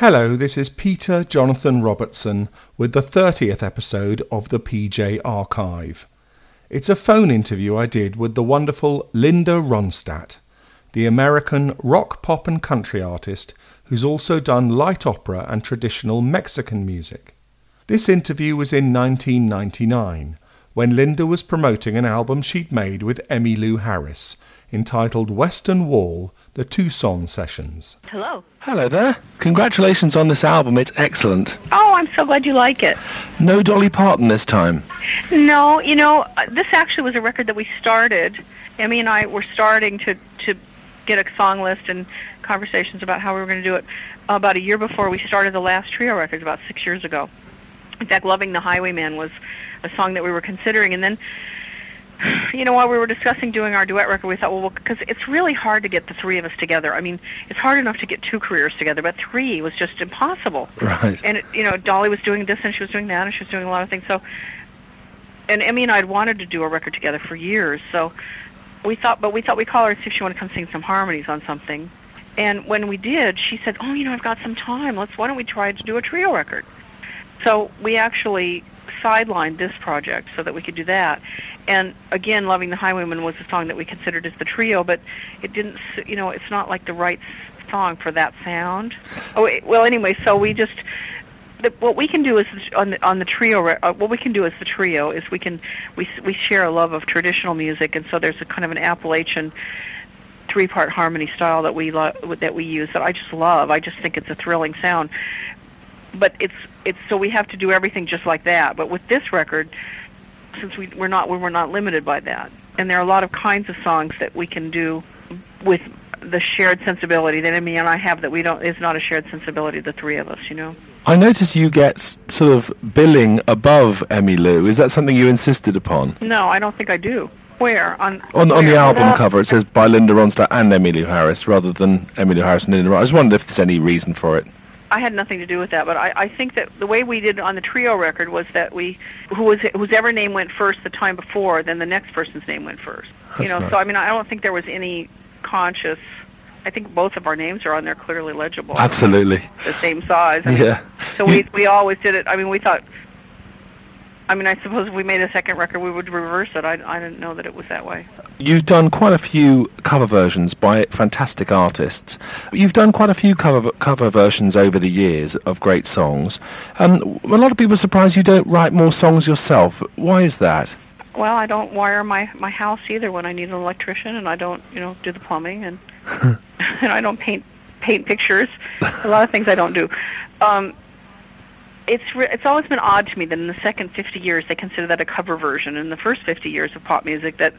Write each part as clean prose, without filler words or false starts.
Hello, this is Peter Jonathan Robertson with the 30th episode of the PJ Archive. It's a phone interview I did with the wonderful Linda Ronstadt, the American rock, pop and country artist who's also done light opera and traditional Mexican music. This interview was in 1999, when Linda was promoting an album she'd made with Emmylou Harris, entitled Western Wall, The Tucson Sessions. Hello. Hello there. Congratulations on this album. It's excellent. Oh, I'm so glad you like it. No Dolly Parton this time. No, you know, this actually was a record that we started. Emmy and I were starting to get a song list and conversations about how we were going to do it about a year before we started the last trio records about 6 years ago. In fact, Loving the Highwayman was a song that we were considering, and then you know, while we were discussing doing our duet record, we thought, well, because it's really hard to get the three of us together. I mean, it's hard enough to get two careers together, but three was just impossible. Right. And, you know, Dolly was doing this, and she was doing that, and she was doing a lot of things. So, and Emmy and I had wanted to do a record together for years. So we thought we'd call her and see if she wanted to come sing some harmonies on something. And when we did, she said, oh, you know, I've got some time. Why don't we try to do a trio record? So we actually sidelined this project so that we could do that. And again, Loving the Highwayman was a song that we considered as the trio, but it didn't, you know, it's not like the right song for that sound. Oh, well, anyway, so we just, what we can do is on the trio, what we can do as the trio is we share a love of traditional music, and so there's a kind of an Appalachian three-part harmony style that we use that I just love. I just think it's a thrilling sound. But it's so we have to do everything just like that. But with this record, since we're not limited by that, and there are a lot of kinds of songs that we can do with the shared sensibility that Emmy and I have that we don't is not a shared sensibility of the three of us, you know. I notice you get sort of billing above Emmylou. Is that something you insisted upon? No, I don't think I do. Where? On the album cover, it says by Linda Ronstadt and Emmylou Harris rather than Emmylou Harris and Linda Ronstadt. I just wondered if there's any reason for it. I had nothing to do with that, but I think that the way we did it on the trio record was that whoever name went first the time before, then the next person's name went first. That's, you know, nice. So I mean, I don't think there was any conscious. I think both of our names are on there, clearly legible. Absolutely. The same size. I mean, yeah. So we always did it. I mean, we thought. I mean, I suppose if we made a second record, we would reverse it. I didn't know that it was that way. You've done quite a few cover versions by fantastic artists. You've done quite a few cover versions over the years of great songs. A lot of people are surprised you don't write more songs yourself. Why is that? Well, I don't wire my house either when I need an electrician, and I don't, you know, do the plumbing, and and I don't paint pictures. A lot of things I don't do. It's always been odd to me that in the second 50 years they consider that a cover version. In the first 50 years of pop music, that,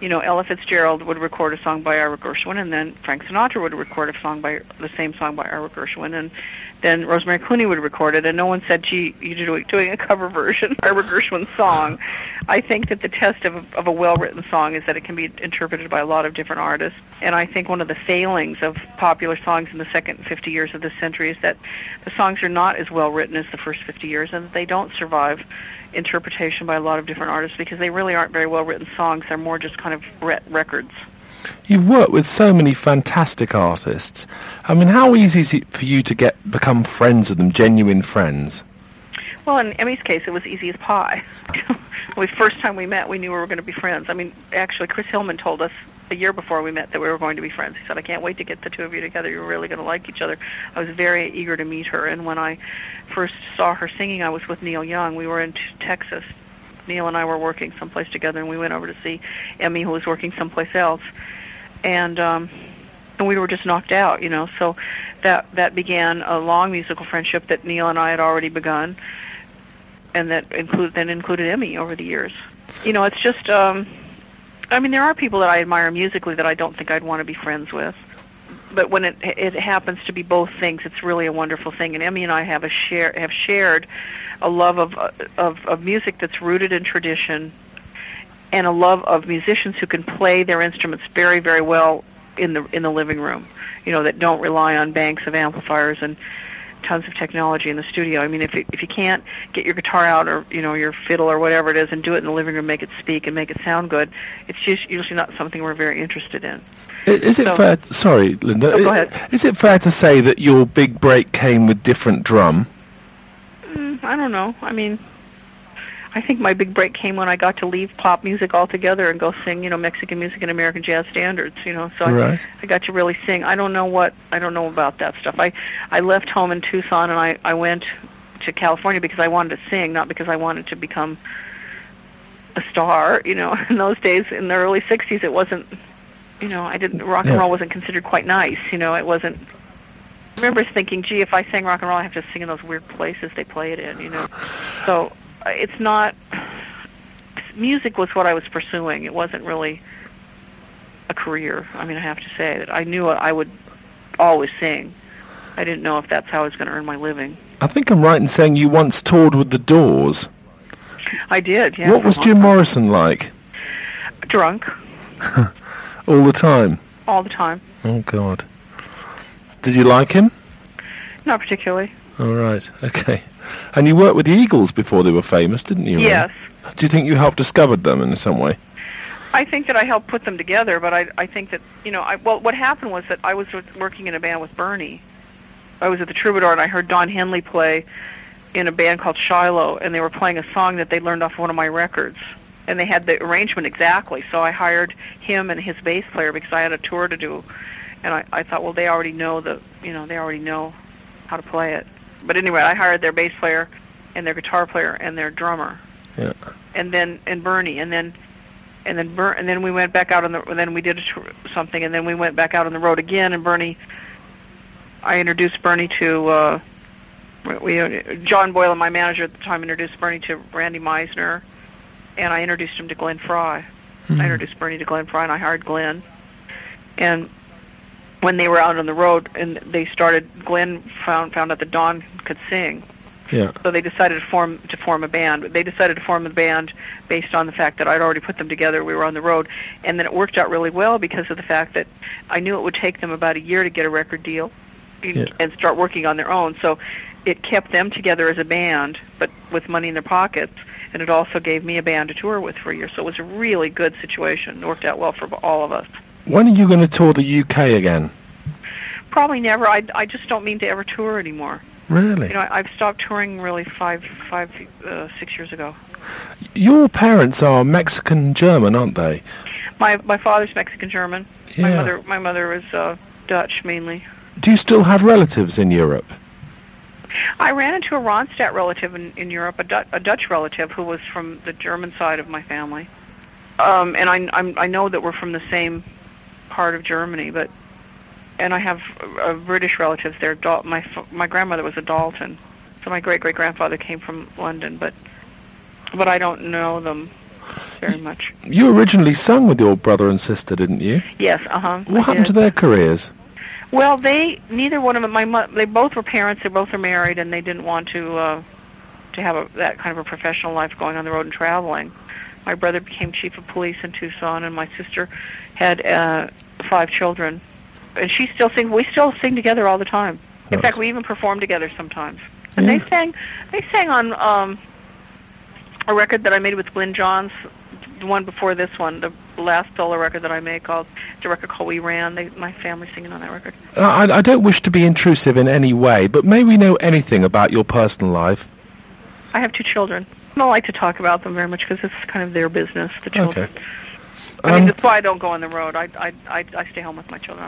you know, Ella Fitzgerald would record a song by Ira Gershwin, and then Frank Sinatra would record the same song by Ira Gershwin, and then Rosemary Clooney would record it, and no one said, gee, you're doing a cover version of Ira Gershwin's song. I think that the test of a well-written song is that it can be interpreted by a lot of different artists, and I think one of the failings of popular songs in the second 50 years of this century is that the songs are not as well-written as the first 50 years, and they don't survive interpretation by a lot of different artists because they really aren't very well-written songs. They're more just kind of records. You've worked with so many fantastic artists. I mean, how easy is it for you to become friends with them, genuine friends? Well, in Emmy's case, it was easy as pie. The first time we met, we knew we were going to be friends. I mean, actually, Chris Hillman told us a year before we met that we were going to be friends. He said, I can't wait to get the two of you together. You're really going to like each other. I was very eager to meet her, and when I first saw her singing, I was with Neil Young. We were in Texas. Neil and I were working someplace together, and we went over to see Emmy, who was working someplace else. And we were just knocked out, you know. So that began a long musical friendship that Neil and I had already begun, and that included Emmy over the years. You know, it's just, I mean, there are people that I admire musically that I don't think I'd want to be friends with. But when it happens to be both things, it's really a wonderful thing. And Emmy and I have shared a love of music that's rooted in tradition, and a love of musicians who can play their instruments very, very well in the living room. You know, that don't rely on banks of amplifiers and tons of technology in the studio. I mean, if you can't get your guitar out, or, you know, your fiddle or whatever it is, and do it in the living room, make it speak and make it sound good, it's just usually not something we're very interested in. Sorry, Linda. Oh, go ahead. Is it fair to say that your big break came with different drum? I don't know. I mean, I think my big break came when I got to leave pop music altogether and go sing, you know, Mexican music and American jazz standards, you know. So right. I got to really sing. I don't know about that stuff. I left home in Tucson and I went to California because I wanted to sing, not because I wanted to become a star, you know. In those days, in the early 60s, it wasn't, you know, rock and roll wasn't considered quite nice, you know. It wasn't. I remember thinking, gee, if I sang rock and roll, I have to sing in those weird places they play it in, you know. So it's not, music was what I was pursuing. It wasn't really a career. I mean, I have to say that I knew I would always sing. I didn't know if that's how I was going to earn my living. I think I'm right in saying you once toured with The Doors. I did, yeah. What was Jim Morrison like? Drunk. All the time? All the time. Oh, God. Did you like him? Not particularly. All right, okay. And you worked with the Eagles before they were famous, didn't you? Yes. Ray? Do you think you helped discover them in some way? I think that I helped put them together, but I think that, you know, what happened was that I was working in a band with Bernie. I was at the Troubadour, and I heard Don Henley play in a band called Shiloh, and they were playing a song that they learned off one of my records. And they had the arrangement exactly, so I hired him and his bass player because I had a tour to do. And I thought, well, they already know how to play it. But anyway, I hired their bass player and their guitar player and their drummer. Yeah. And Bernie, and then we went back out then we did something, and then we went back out on the road again. And I introduced Bernie to John Boylan, my manager at the time, introduced Bernie to Randy Meisner, and I introduced him to Glenn Frey. Mm-hmm. I introduced Bernie to Glenn Frey, and I hired Glenn. And when they were out on the road, and they started, Glenn found out that Don could sing. Yeah. So they decided to form a band. They decided to form a band based on the fact that I'd already put them together. We were on the road, and then it worked out really well because of the fact that I knew it would take them about a year to get a record deal and start working on their own. So it kept them together as a band, but with money in their pockets, and it also gave me a band to tour with for a year. So it was a really good situation. It worked out well for all of us. When are you going to tour the UK again? Probably never. I just don't mean to ever tour anymore. Really? You know, I've stopped touring really 6 years ago. Your parents are Mexican-German, aren't they? My father's Mexican-German. Yeah. My mother is Dutch, mainly. Do you still have relatives in Europe? I ran into a Ronstadt relative in Europe, a Dutch relative who was from the German side of my family. And I know that we're from the same part of Germany, and I have British relatives there. My grandmother was a Dalton, so my great-great-grandfather came from London, but I don't know them very much. You originally sang with your brother and sister, didn't you? Yes, uh-huh. What happened to their careers? Well, neither one of them. They both were parents. They both are married, and they didn't want to have that kind of a professional life, going on the road and traveling. My brother became chief of police in Tucson, and my sister had 5 children. And she still sings. We still sing together all the time. In fact, we even perform together sometimes. And they sang on a record that I made with Glyn Johns, the one before this one, the last solo record that I made, called We Ran. My family's singing on that record. I don't wish to be intrusive in any way, but may we know anything about your personal life? I have 2 children. I don't like to talk about them very much because it's kind of their business, the children. Okay. I mean, that's why I don't go on the road. I stay home with my children.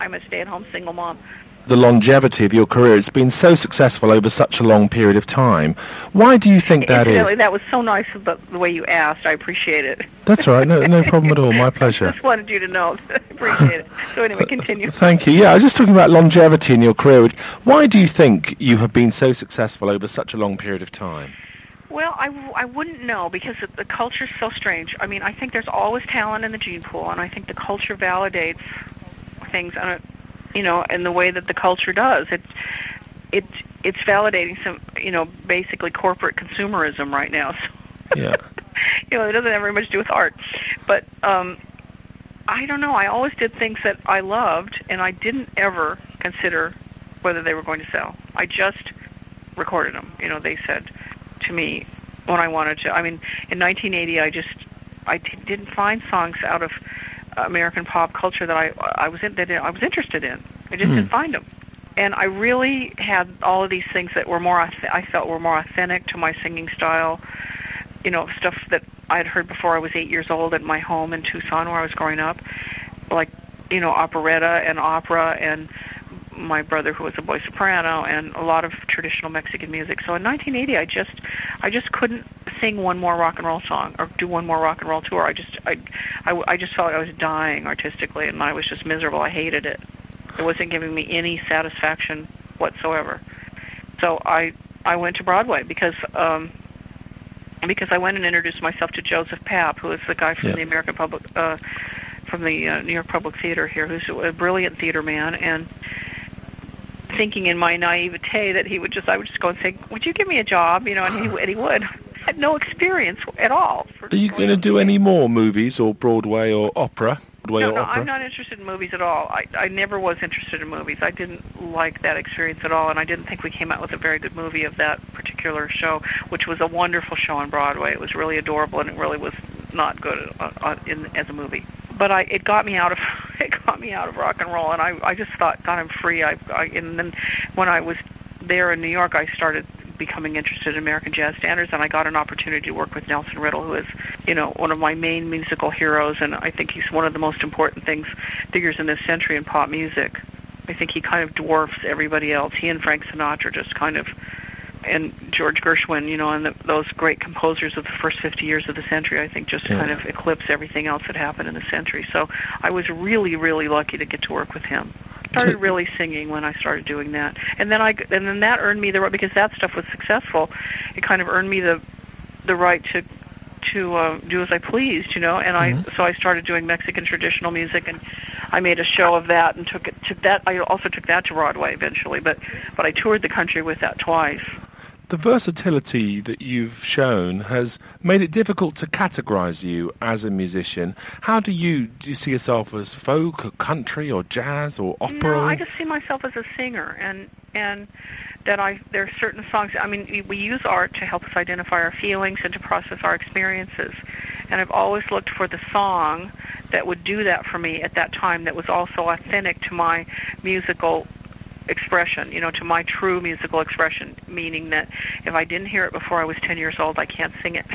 I'm a stay-at-home single mom. The longevity of your career, it's been so successful over such a long period of time. Why do you think that is? That was so nice about the way you asked. I appreciate it. That's all right. No problem at all. My pleasure. I just wanted you to know. I appreciate it. So anyway, continue. Thank you. Yeah, I was just talking about longevity in your career. Why do you think you have been so successful over such a long period of time? Well, I wouldn't know because the culture's so strange. I mean, I think there's always talent in the gene pool, and I think the culture validates things, in the way that the culture does. It's validating some, basically corporate consumerism right now. So, yeah. It doesn't have very much to do with art. But I don't know. I always did things that I loved, and I didn't ever consider whether they were going to sell. I just recorded them. They said to me when I wanted to. I mean, in 1980, I didn't find songs out of American pop culture that I was interested in. I just didn't find them. And I really had all of these things that were more I felt were more authentic to my singing style, you know, stuff that I had heard before I was 8 years old at my home in Tucson where I was growing up, like, you know, operetta and opera and my brother who was a boy soprano and a lot of traditional Mexican music. So in 1980 I just couldn't sing one more rock and roll song or do one more rock and roll tour. I just felt like I was dying artistically and I was just miserable. I hated it. It wasn't giving me any satisfaction whatsoever. So I went to Broadway because I went and introduced myself to Joseph Papp, who is the guy from the American Public from the New York Public Theater here, who's a brilliant theater man, and thinking in my naivete that I would just go and say, "Would you give me a job?" You know, and he would. I had no experience at all. Are you going to do any more movies or Broadway or opera? No, I'm not interested in movies at all. I never was interested in movies. I didn't like that experience at all, and I didn't think we came out with a very good movie of that particular show, which was a wonderful show on Broadway. It was really adorable, and it really was not good as a movie. But it got me out of rock and roll, and I just thought, God, I'm free. And then when I was there in New York, I started becoming interested in American jazz standards, and I got an opportunity to work with Nelson Riddle, who is, you know, one of my main musical heroes, and I think he's one of the most important figures in this century in pop music. I think he kind of dwarfs everybody else. He and Frank Sinatra just kind of, and George Gershwin, you know, and those great composers of the first 50 years of the century, I think just kind of eclipse everything else that happened in the century. So I was really, really lucky to get to work with him. I started really singing when I started doing that, and then that earned me because that stuff was successful. It kind of earned me the right to do as I pleased, you know. And so I started doing Mexican traditional music, and I made a show of that and took it to that. I also took that to Broadway eventually, but I toured the country with that twice. The versatility that you've shown has made it difficult to categorize you as a musician. How do you see yourself as folk or country or jazz or opera? No, I just see myself as a singer, and that there are certain songs. I mean, we use art to help us identify our feelings and to process our experiences. And I've always looked for the song that would do that for me at that time that was also authentic to my musical expression, you know, to my true musical expression, meaning that if I didn't hear it before I was 10 years old, I can't sing it.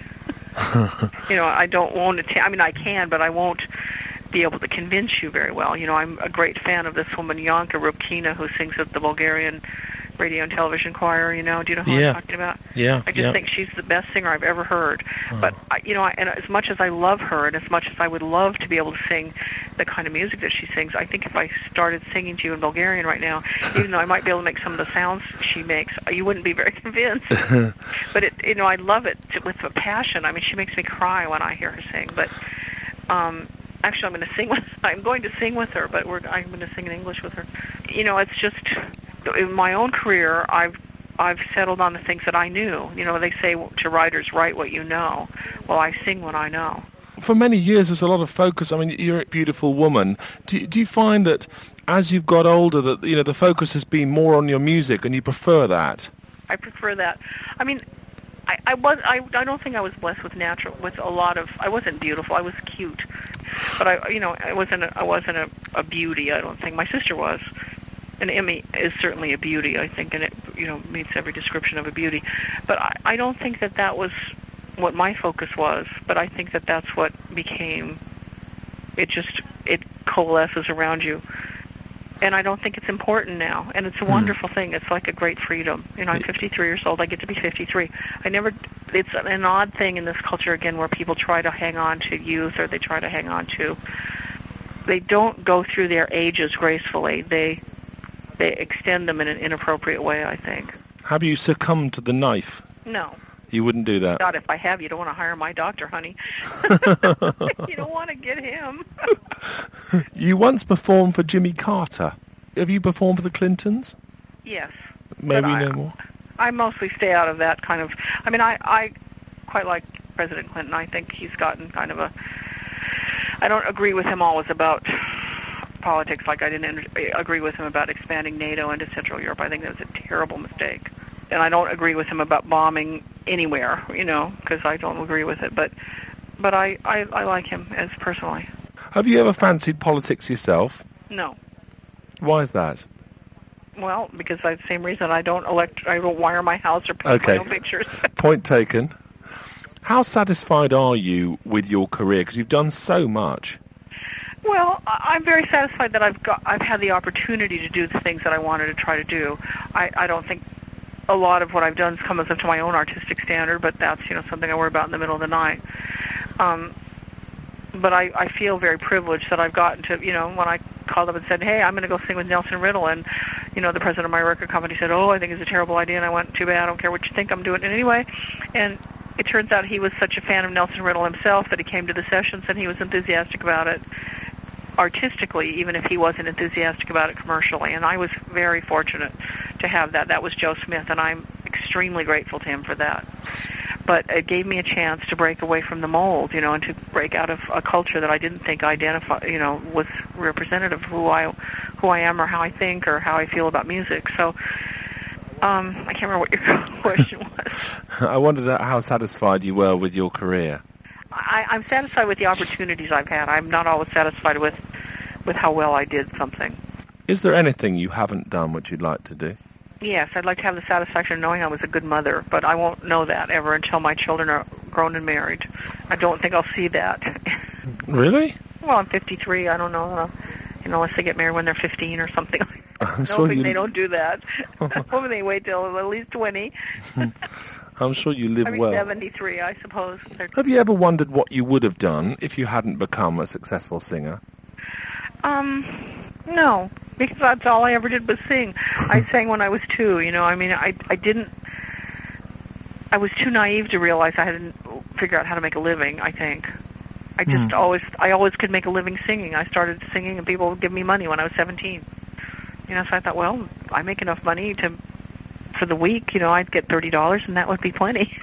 You know, I don't want to, I mean, I can, but I won't be able to convince you very well. You know, I'm a great fan of this woman, Yanka Rupkina, who sings at the Bulgarian Radio and Television Choir, you know. Do you know who I'm talking about? Yeah. I just think she's the best singer I've ever heard. Oh. But, you know, and as much as I love her and as much as I would love to be able to sing the kind of music that she sings, I think if I started singing to you in Bulgarian right now, even though I might be able to make some of the sounds she makes, you wouldn't be very convinced. But, you know, I love it with a passion. I mean, she makes me cry when I hear her sing. But actually, I'm going to sing with her, but I'm going to sing in English with her. You know, it's just... In my own career, I've settled on the things that I knew. You know, they say to writers, write what you know. Well, I sing what I know. For many years, there's a lot of focus. I mean, you're a beautiful woman. Do you find that as you've got older, that, you know, the focus has been more on your music, and you prefer that? I prefer that. I mean, I don't think I was blessed with a lot of. I wasn't beautiful. I was cute, but I wasn't a beauty. I don't think my sister was. And Emmy is certainly a beauty, I think, and it, you know, meets every description of a beauty. But I don't think that was what my focus was, but I think that's what became, it coalesces around you. And I don't think it's important now, and it's a wonderful thing. It's like a great freedom. You know, I'm 53 years old. I get to be 53. It's an odd thing in this culture, again, where people try to hang on to youth or they try to hang on to, they don't go through their ages gracefully. They extend them in an inappropriate way, I think. Have you succumbed to the knife? No. You wouldn't do that? God, if I have, you don't want to hire my doctor, honey. You don't want to get him. You once performed for Jimmy Carter. Have you performed for the Clintons? Yes. Maybe no more? I mostly stay out of that kind of... I mean, I quite like President Clinton. I think he's gotten kind of a... I don't agree with him always about... politics, like I didn't agree with him about expanding NATO into Central Europe. I think that was a terrible mistake. And I don't agree with him about bombing anywhere, you know, because I don't agree with it. But I like him as personally. Have you ever fancied politics yourself? No. Why is that? Well, because by the same reason I don't wire my house or paint my own pictures. Point taken. How satisfied are you with your career? Because you've done so much. Well, I'm very satisfied that I've had the opportunity to do the things that I wanted to try to do. I don't think a lot of what I've done comes up to my own artistic standard, but that's, you know, something I worry about in the middle of the night. But I feel very privileged that I've gotten to, you know, when I called up and said, hey, I'm going to go sing with Nelson Riddle, and, you know, the president of my record company said, oh, I think it's a terrible idea, and I went, too bad, I don't care what you think, I'm doing it anyway. And it turns out he was such a fan of Nelson Riddle himself that he came to the sessions and he was enthusiastic about it artistically, even if he wasn't enthusiastic about it commercially. And I was very fortunate to have that. That was Joe Smith, and I'm extremely grateful to him for that. But it gave me a chance to break away from the mold, you know, and to break out of a culture that I didn't think was representative of who I am or how I think or how I feel about music. So I can't remember what your question was. I wondered how satisfied you were with your career. I'm satisfied with the opportunities I've had. I'm not always satisfied with how well I did something. Is there anything you haven't done which you'd like to do? Yes, I'd like to have the satisfaction of knowing I was a good mother, but I won't know that ever until my children are grown and married. I don't think I'll see that. Really? Well, I'm 53. I don't know. Unless they get married when they're 15 or something. I'm sure they don't do that. Hopefully they wait till at least 20. I'm sure you live well. 73, I suppose. Have you ever wondered what you would have done if you hadn't become a successful singer? No. Because that's all I ever did was sing. I sang when I was 2, you know. I mean, I was too naive to realize I hadn't figured out how to make a living, I think. I just always could make a living singing. I started singing and people would give me money when I was 17. You know, so I thought, well, I make enough money for the week, you know, I'd get $30 and that would be plenty.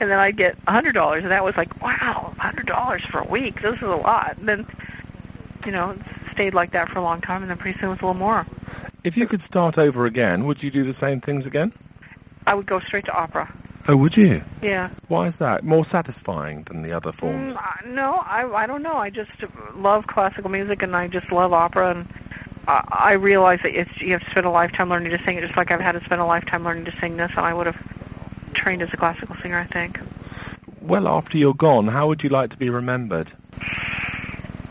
And then I'd get $100 and that was like, wow, $100 for a week, this is a lot. And then, you know, stayed like that for a long time, and then pretty soon it was a little more. If you could start over again, would you do the same things again? I would go straight to opera. Oh, would you? Yeah. Why is that? More satisfying than the other forms? No, I don't know. I just love classical music, and I just love opera, and I realize that you have to spend a lifetime learning to sing it, just like I've had to spend a lifetime learning to sing this, and I would have trained as a classical singer, I think. Well, after you're gone, how would you like to be remembered?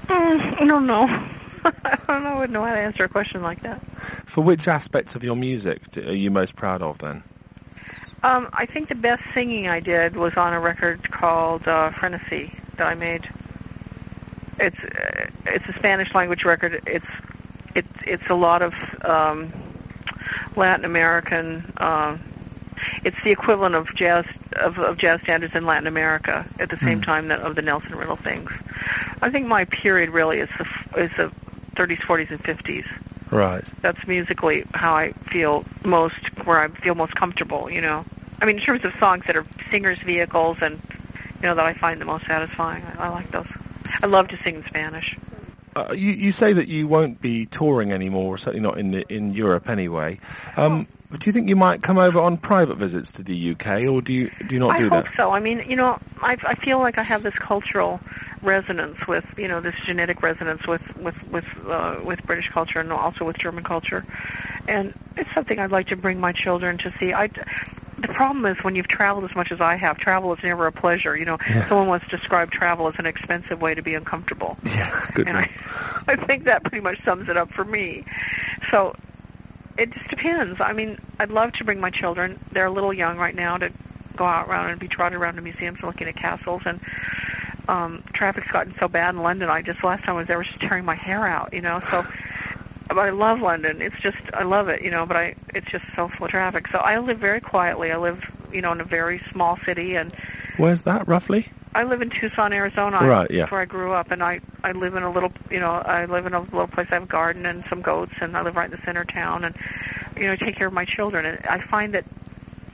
I don't know. I wouldn't know how to answer a question like that. For which aspects of your music are you most proud of, then? I think the best singing I did was on a record called Frenesi that I made. It's a Spanish-language record. It's a lot of Latin American. It's the equivalent of jazz standards in Latin America at the same time that of the Nelson Riddle things. I think my period really is the 30s, 40s, and 50s. Right. That's musically how I feel most comfortable, you know. I mean, in terms of songs that are singers' vehicles and, you know, that I find the most satisfying. I like those. I love to sing in Spanish. You say that you won't be touring anymore, certainly not in Europe anyway. But do you think you might come over on private visits to the UK, or do you not do that? I hope so. I mean, you know, I feel like I have this cultural resonance with, you know, this genetic resonance with British culture and also with German culture, and it's something I'd like to bring my children to see. The problem is when you've traveled as much as I have, travel is never a pleasure. You know, Someone wants to describe travel as an expensive way to be uncomfortable. Yeah, good. And I think that pretty much sums it up for me. So it just depends. I mean, I'd love to bring my children. They're a little young right now to go out around and be trotted around to museums and looking at castles and. Traffic's gotten so bad in London, last time I was there was just tearing my hair out, you know, so, but I love London, I love it, you know, but it's just so full of traffic, so I live very quietly, you know, in a very small city, and... Where's that, roughly? I live in Tucson, Arizona, right, yeah. That's where I grew up, and I live in a little, you know, place, I have a garden and some goats, and I live right in the center of town, and, you know, take care of my children, and I find that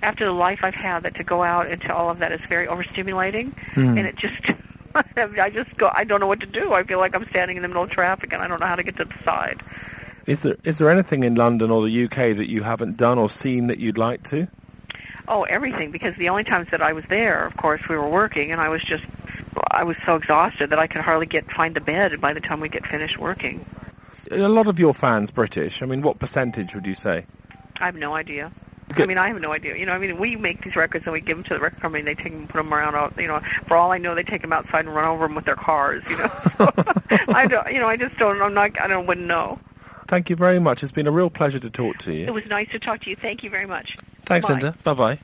after the life I've had, that to go out into all of that is very overstimulating, and it just... I just go. I don't know what to do. I feel like I'm standing in the middle of traffic, and I don't know how to get to the side. Is there anything in London or the UK that you haven't done or seen that you'd like to? Oh, everything. Because the only times that I was there, of course, we were working, and I was just I was so exhausted that I could hardly find the bed by the time we get finished working. A lot of your fans British. I mean, what percentage would you say? I have no idea. I mean, I have no idea. You know, I mean, we make these records and we give them to the record company. They take them, put them around. You know, for all I know, they take them outside and run over them with their cars. You know, so, I wouldn't know. Thank you very much. It's been a real pleasure to talk to you. It was nice to talk to you. Thank you very much. Thanks, Linda. Bye bye.